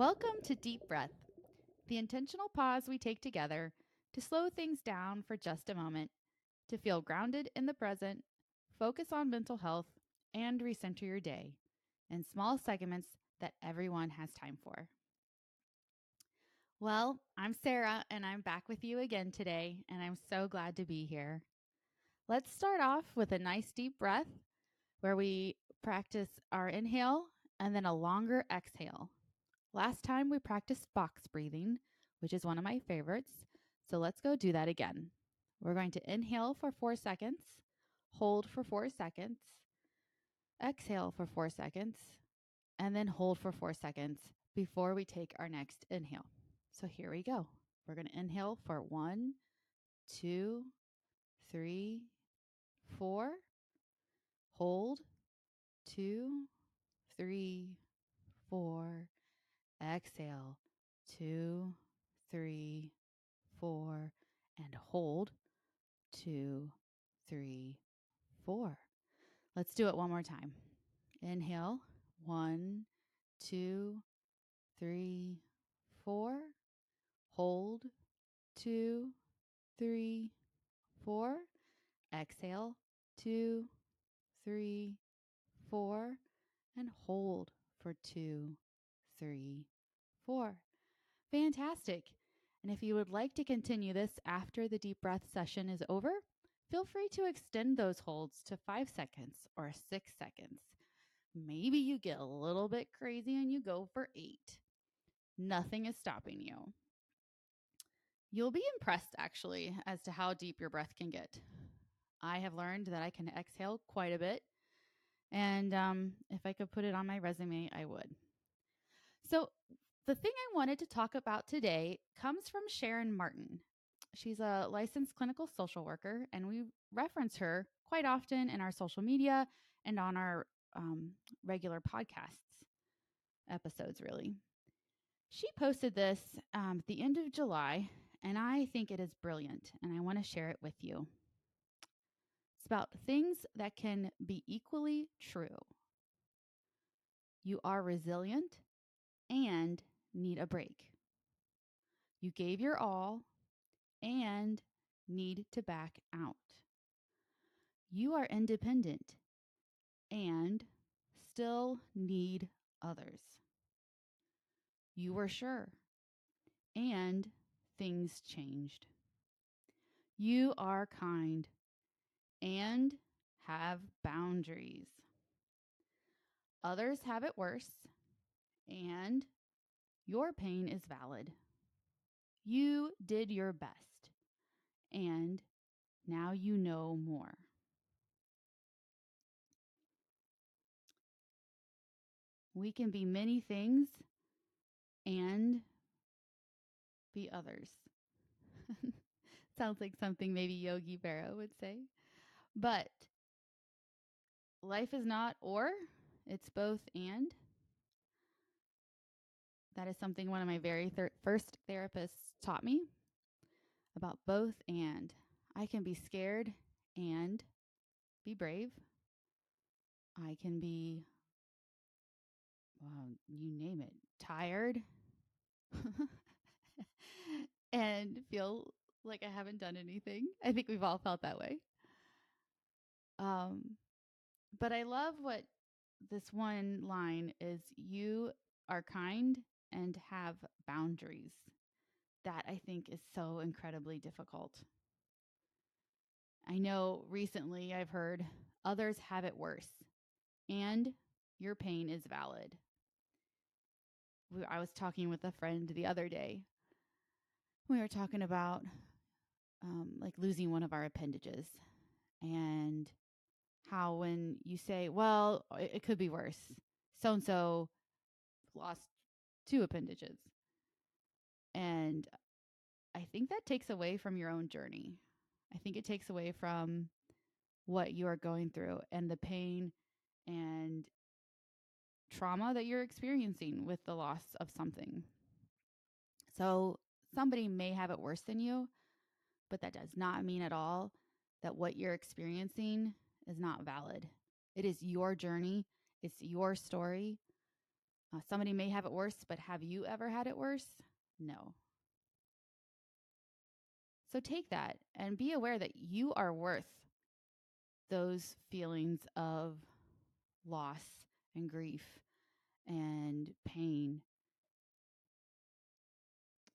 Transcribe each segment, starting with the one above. Welcome to Deep Breath, the intentional pause we take together to slow things down for just a moment, to feel grounded in the present, focus on mental health, and recenter your day in small segments that everyone has time for. Well, I'm Sarah, and I'm back with you again today, and I'm so glad to be here. Let's start off with a nice deep breath where we practice our inhale and then a longer exhale. Last time we practiced box breathing, which is one of my favorites, so let's go do that again. We're going to inhale for 4 seconds, hold for 4 seconds, exhale for 4 seconds, and then hold for 4 seconds before we take our next inhale. So here we go. We're going to inhale for 1, 2, 3, 4, hold, 2, 3, 4, exhale, 2, 3, 4, and hold, 2, 3, 4. Let's do it one more time. Inhale, 1, 2, 3, 4, hold, 2, 3, 4, exhale, 2, 3, 4, and hold for 2, 3, 4. Fantastic. And if you would like to continue this after the deep breath session is over, feel free to extend those holds to 5 seconds or 6 seconds. Maybe you get a little bit crazy and you go for 8. Nothing is stopping you. You'll be impressed, actually, as to how deep your breath can get. I have learned that I can exhale quite a bit, and if I could put it on my resume, I would. So the thing I wanted to talk about today comes from Sharon Martin. She's a licensed clinical social worker, and we reference her quite often in our social media and on our regular podcasts episodes, really. She posted this at the end of July, and I think it is brilliant, and I want to share it with you. It's about things that can be equally true. You are resilient and need a break. You gave your all and need to back out. You are independent and still need others. You were sure and things changed. You are kind and have boundaries. Others have it worse, and your pain is valid. You did your best, and now you know more. We can be many things and be others. Sounds like something maybe Yogi Berra would say. But life is not or, it's both and. That is something one of my very first therapists taught me about both and. I can be scared and be brave. I can be, well, you name it, tired and feel like I haven't done anything. I think we've all felt that way. But I love what this one line is: you are kind and have boundaries. That, I think, is so incredibly difficult. I know recently I've heard others have it worse and your pain is valid. I was talking with a friend the other day. We were talking about like losing one of our appendages, and how when you say, well, it could be worse. So-and-so lost 2 appendages. And I think that takes away from your own journey. I think it takes away from what you are going through and the pain and trauma that you're experiencing with the loss of something. So somebody may have it worse than you, but that does not mean at all that what you're experiencing is not valid. It is your journey. It's your story. Somebody may have it worse, but have you ever had it worse? No. So take that and be aware that you are worth those feelings of loss and grief and pain.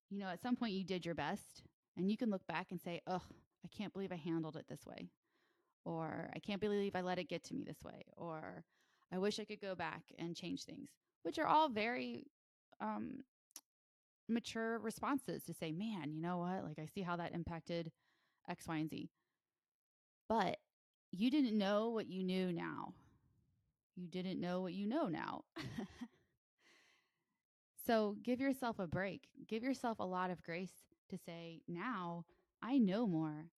You know, at some point you did your best, and you can look back and say, oh, I can't believe I handled it this way, or I can't believe I let it get to me this way, or I wish I could go back and change things, which are all very mature responses to say, man, you know what? Like, I see how that impacted X, Y, and Z. But you didn't know what you knew now. You didn't know what you know now. So give yourself a break. Give yourself a lot of grace to say, now I know more.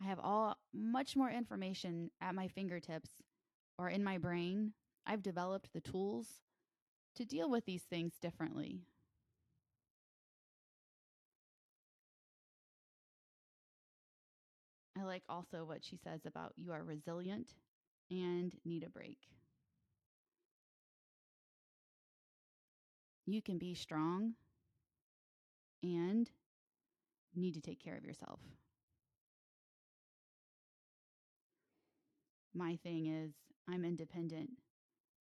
I have much more information at my fingertips or in my brain. I've developed the tools to deal with these things differently. I like also what she says about you are resilient and need a break. You can be strong and need to take care of yourself. My thing is, I'm independent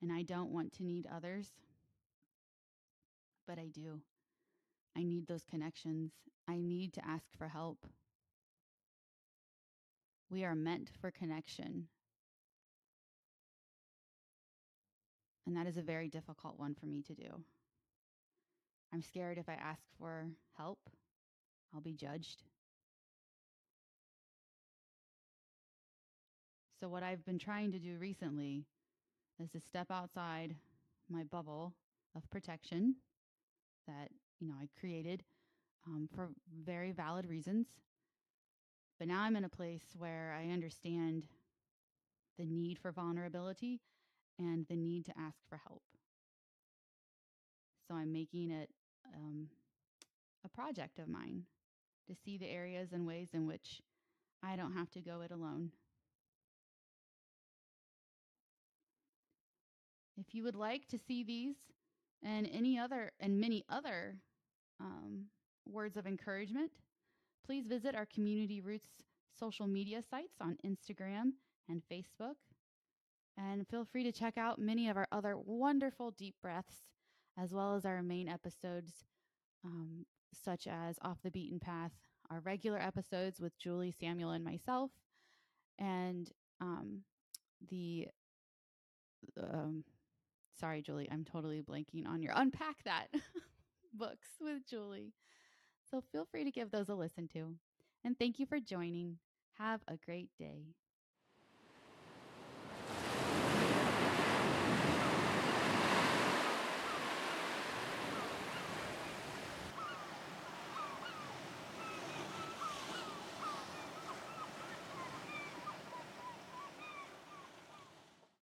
and I don't want to need others, but I do. I need those connections. I need to ask for help. We are meant for connection. And that is a very difficult one for me to do. I'm scared if I ask for help, I'll be judged. So what I've been trying to do recently is to step outside my bubble of protection that, you know, I created for very valid reasons. But now I'm in a place where I understand the need for vulnerability and the need to ask for help. So I'm making it a project of mine to see the areas and ways in which I don't have to go it alone. If you would like to see these and many other words of encouragement, please visit our Community Routes social media sites on Instagram and Facebook, and feel free to check out many of our other wonderful deep breaths, as well as our main episodes, such as Off the Beaten Path, our regular episodes with Julie, Samuel, and myself, and sorry, Julie, I'm totally blanking on your Unpack That books with Julie. So feel free to give those a listen to. And thank you for joining. Have a great day.